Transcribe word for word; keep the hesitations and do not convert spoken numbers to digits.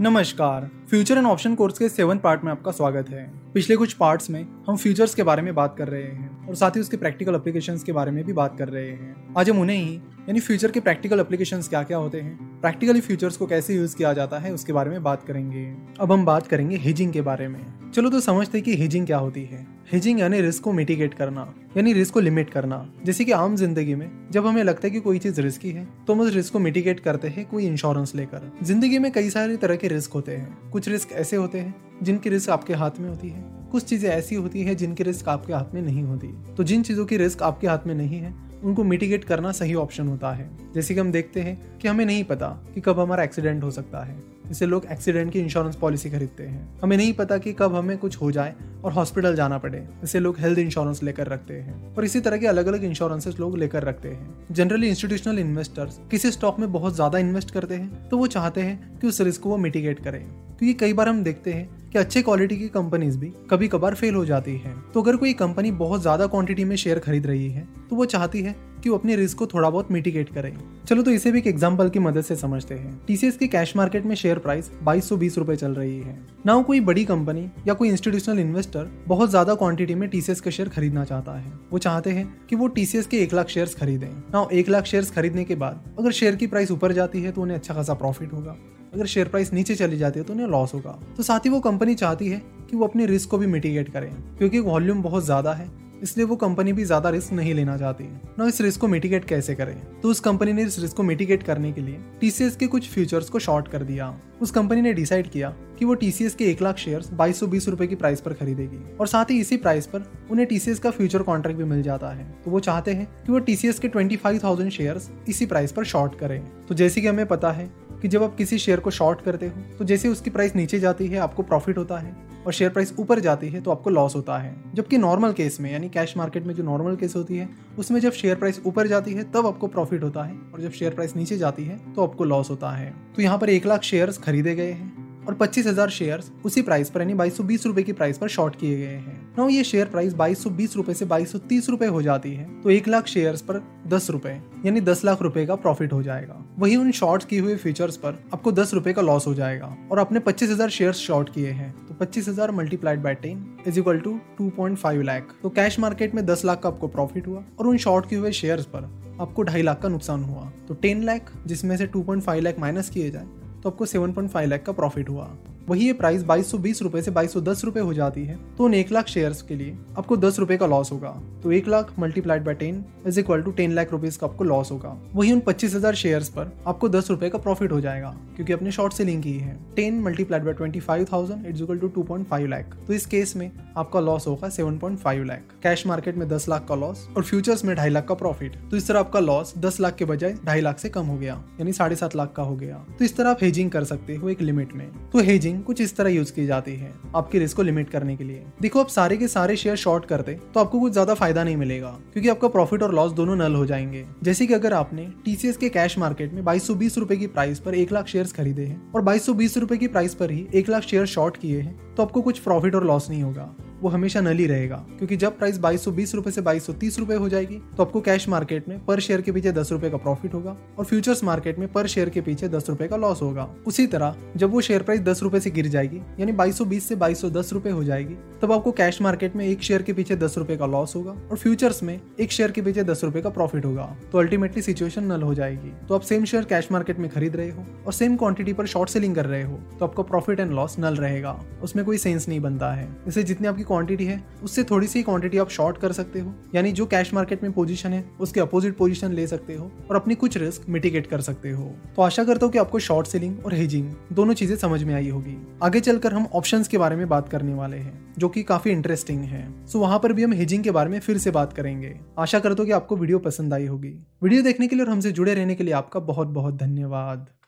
नमस्कार, future and option course के seven part में आपका स्वागत है। पिछले कुछ पार्ट्स में हम फ्यूचर्स के बारे में बात कर रहे हैं और साथ ही उसके प्रैक्टिकल एप्लीकेशंस के बारे में भी बात कर रहे हैं। आज हम उन्हें ही यानी फ्यूचर के प्रैक्टिकल एप्लीकेशंस क्या क्या होते हैं, प्रैक्टिकली फ्यूचर्स को कैसे यूज किया जाता है उसके बारे में बात करेंगे। अब हम बात करेंगे हेजिंग के बारे में। चलो तो समझते हैं कि हेजिंग क्या होती है। हेजिंग यानी रिस्क को मिटिगेट करना, यानी रिस्क को लिमिट करना। जैसे कि आम जिंदगी में जब हमें लगता है कि कोई चीज रिस्की है तो हम उस रिस्क को मिटिगेट करते हैं कोई इंश्योरेंस लेकर। जिंदगी में कई सारे तरह के रिस्क होते हैं। कुछ रिस्क ऐसे होते हैं जिनकी रिस्क आपके हाथ में होती है, कुछ चीजें ऐसी होती है जिनकी रिस्क आपके हाथ में नहीं होती। तो जिन चीजों की रिस्क आपके हाथ में नहीं है उनको मिटिगेट करना सही ऑप्शन होता है। जैसे कि हम देखते हैं कि हमें नहीं पता कि कब हमारा एक्सीडेंट हो सकता है, इससे लोग एक्सीडेंट की इंश्योरेंस पॉलिसी खरीदते हैं। हमें नहीं पता कि कब हमें कुछ हो जाए और हॉस्पिटल जाना पड़े, इससे लोग हेल्थ इंश्योरेंस लेकर रखते हैं। और इसी तरह के अलग अलग इंश्योरेंसेस लोग लेकर रखते हैं। जनरली इंस्टीट्यूशनल इन्वेस्टर्स किसी स्टॉक में बहुत ज्यादा इन्वेस्ट करते हैं तो वो चाहते हैं कि उस रिस्क को वो मिटिगेट करें, क्योंकि कई बार हम देखते हैं कि अच्छे क्वालिटी की कंपनीज भी कभी कभार फेल हो जाती है। तो अगर कोई कंपनी बहुत ज्यादा क्वांटिटी में शेयर खरीद रही है तो वो चाहती है कि वो अपने रिस्क को थोड़ा बहुत मिटिगेट करे। चलो तो इसे भी एक एग्जांपल की मदद से समझते हैं। टीसीएस की कैश मार्केट में शेयर प्राइस बाईस सौ बीस रूपए चल रही है। ना कोई बड़ी कंपनी या कोई इंस्टीट्यूशनल इन्वेस्टर बहुत ज्यादा क्वांटिटी में टीसीएस का शेयर खरीदना चाहता है। वो चाहते हैं कि वो टीसीएस के एक लाख शेयर्स खरीदें। ना एक लाख शेयर्स खरीदने के बाद अगर शेयर की प्राइस ऊपर जाती है तो उन्हें अच्छा खासा प्रॉफिट होगा, अगर शेयर प्राइस नीचे चली जाती है तो उन्हें लॉस होगा। तो साथ ही वो कंपनी चाहती है कि वो अपने रिस्क को भी मिटिगेट करें, क्योंकि वॉल्यूम बहुत ज्यादा है इसलिए वो कंपनी भी ज्यादा रिस्क नहीं लेना चाहती। ना इस रिस्क को मिटिगेट कैसे करें, तो उस कंपनी ने इस रिस्क को मिटिगेट करने के लिए टीसीएस के कुछ फ्यूचर्स को शॉर्ट कर दिया। उस कंपनी ने डिसाइड किया कि वो टीसीएस के एक लाख शेयर्स बाईस सौ बीस रूपए की प्राइस पर खरीदेगी और साथ ही इसी प्राइस पर उन्हें टीसीएस का फ्यूचर कॉन्ट्रैक्ट भी मिल जाता है। तो वो चाहते हैं कि वो टीसीएस के ट्वेंटी फाइव थाउजेंड शेयर्स इसी प्राइस पर शॉर्ट करें। तो जैसे कि हमें पता है कि जब आप किसी शेयर को शॉर्ट करते हो तो जैसे उसकी प्राइस नीचे जाती है आपको प्रॉफिट होता है और शेयर प्राइस ऊपर जाती है तो आपको लॉस होता है। जबकि नॉर्मल केस में यानी कैश मार्केट में जो नॉर्मल केस होती है उसमें जब शेयर प्राइस ऊपर जाती है तब आपको प्रॉफिट होता है और जब शेयर प्राइस नीचे जाती है तो आपको लॉस होता है। तो यहाँ पर एक लाख शेयर्स खरीदे गए हैं और पच्चीस हज़ार शेयर्स उसी प्राइस पर यानी बाईस सौ बीस रूपए की प्राइस पर शॉर्ट किए गए हैं। नाउ ये शेयर प्राइस बाईस सौ बीस रूपए से बाईस सौ तीस रूपए हो जाती है तो एक लाख शेयर्स पर दस रूपए यानी दस लाख रुपए का प्रॉफिट हो जाएगा। वहीं उन शॉर्ट किए हुए फ्यूचर्स पर आपको दस रूपए का लॉस हो जाएगा। और आपने पच्चीस हज़ार शेयर्स शॉर्ट किए हैं तो पच्चीस हज़ार multiplied by ten is equal to two point five lakh. तो कैश मार्केट में दस लाख का आपको प्रॉफिट हुआ और उन शॉर्ट किए हुए शेयर्स पर आपको ढाई लाख का नुकसान हुआ। तो दस लाख जिसमें से two point five lakh minus किए जाए तो आपको सेवन पॉइंट फाइव लाख का प्रॉफिट हुआ। वही ये प्राइस बाईस सौ बीस रूपए से बाईस सौ दस रूपए हो जाती है तो उन एक लाख शेयर्स के लिए आपको दस रूपए का लॉस होगा। तो एक lakh multiplied by ten is equal to ten lakh rupees का आपको लॉस होगा। वही उन पच्चीस हजार शेयर्स पर आपको दस रूपए का प्रॉफिट हो जाएगा क्योंकि आपने शॉर्ट सेलिंग की है। Ten multiplied by twenty five thousand is equal to two point five lakh. तो इस केस में आपका लॉस होगा seven point five lakh. Cash market में दस लाख का लॉस और फ्यूचर्स में ढाई लाख का प्रॉफिट। तो इस तरह आपका लॉस दस लाख के बजाय ढाई लाख से कम हो गया यानी साढ़े सात लाख का हो गया। तो इस तरह आप हेजिंग कर सकते हो एक लिमिट में। तो हेजिंग कुछ इस तरह यूज की जाती है आपके रिस्क को लिमिट करने के लिए। देखो आप सारे के सारे शेयर शॉर्ट करते तो आपको कुछ ज्यादा फायदा नहीं मिलेगा क्योंकि आपका प्रॉफिट और लॉस दोनों नल हो जाएंगे। जैसे कि अगर आपने टीसीएस के कैश मार्केट में बाईस सौ बीस रूपए की प्राइस पर एक लाख शेयर्स खरीदे हैं और बाईस सौ बीस रूपए की प्राइस पर ही एक लाख शेयर शॉर्ट किए हैं तो आपको कुछ प्रॉफिट और लॉस नहीं होगा, वो हमेशा नल ही रहेगा। क्योंकि जब प्राइस बाईस सौ बीस रूपए से बाईस सौ तीस रूपए हो जाएगी तो आपको कैश मार्केट में पर शेयर के पीछे दस रूपए का प्रॉफिट होगा और फ्यूचर्स मार्केट में पर शेयर के पीछे दस रूपए का लॉस होगा। उसी तरह जब वो शेयर प्राइस दस रूपए से गिर जाएगी यानी बाईस सौ बीस से बाईस सौ दस रूपए हो जाएगी तब आपको कैश मार्केट में एक शेयर के पीछे दस रूपए का लॉस होगा और फ्यूचर्स में एक शेयर के पीछे दस रूपए का प्रॉफिट होगा। तो अल्टीमेटली सिचुएशन नल हो जाएगी। तो आप सेम शेयर कैश मार्केट में खरीद रहे हो और सेम क्वांटिटी पर शॉर्ट सेलिंग कर रहे हो तो आपका प्रॉफिट एंड लॉस नल रहेगा, उसमें कोई सेंस नहीं बनता है। इससे जितनी आपकी क्वांटिटी है उससे थोड़ी सी क्वांटिटी आप शॉर्ट कर सकते हो यानी जो कैश मार्केट में पोजीशन है उसके अपोजिट पोजीशन ले सकते हो और अपनी कुछ रिस्क मिटिगेट कर सकते हो। तो आशा करता हूँ कि आपको शॉर्ट सेलिंग और हेजिंग दोनों चीजें समझ में आई होगी। आगे चलकर हम ऑप्शंस के बारे में बात करने वाले हैं जो कि काफी इंटरेस्टिंग है। सो वहाँ पर भी हम हेजिंग के बारे में फिर से बात करेंगे। आशा करता हूँ कि आपको वीडियो पसंद आई होगी। वीडियो देखने के लिए और हमसे जुड़े रहने के लिए आपका बहुत बहुत धन्यवाद।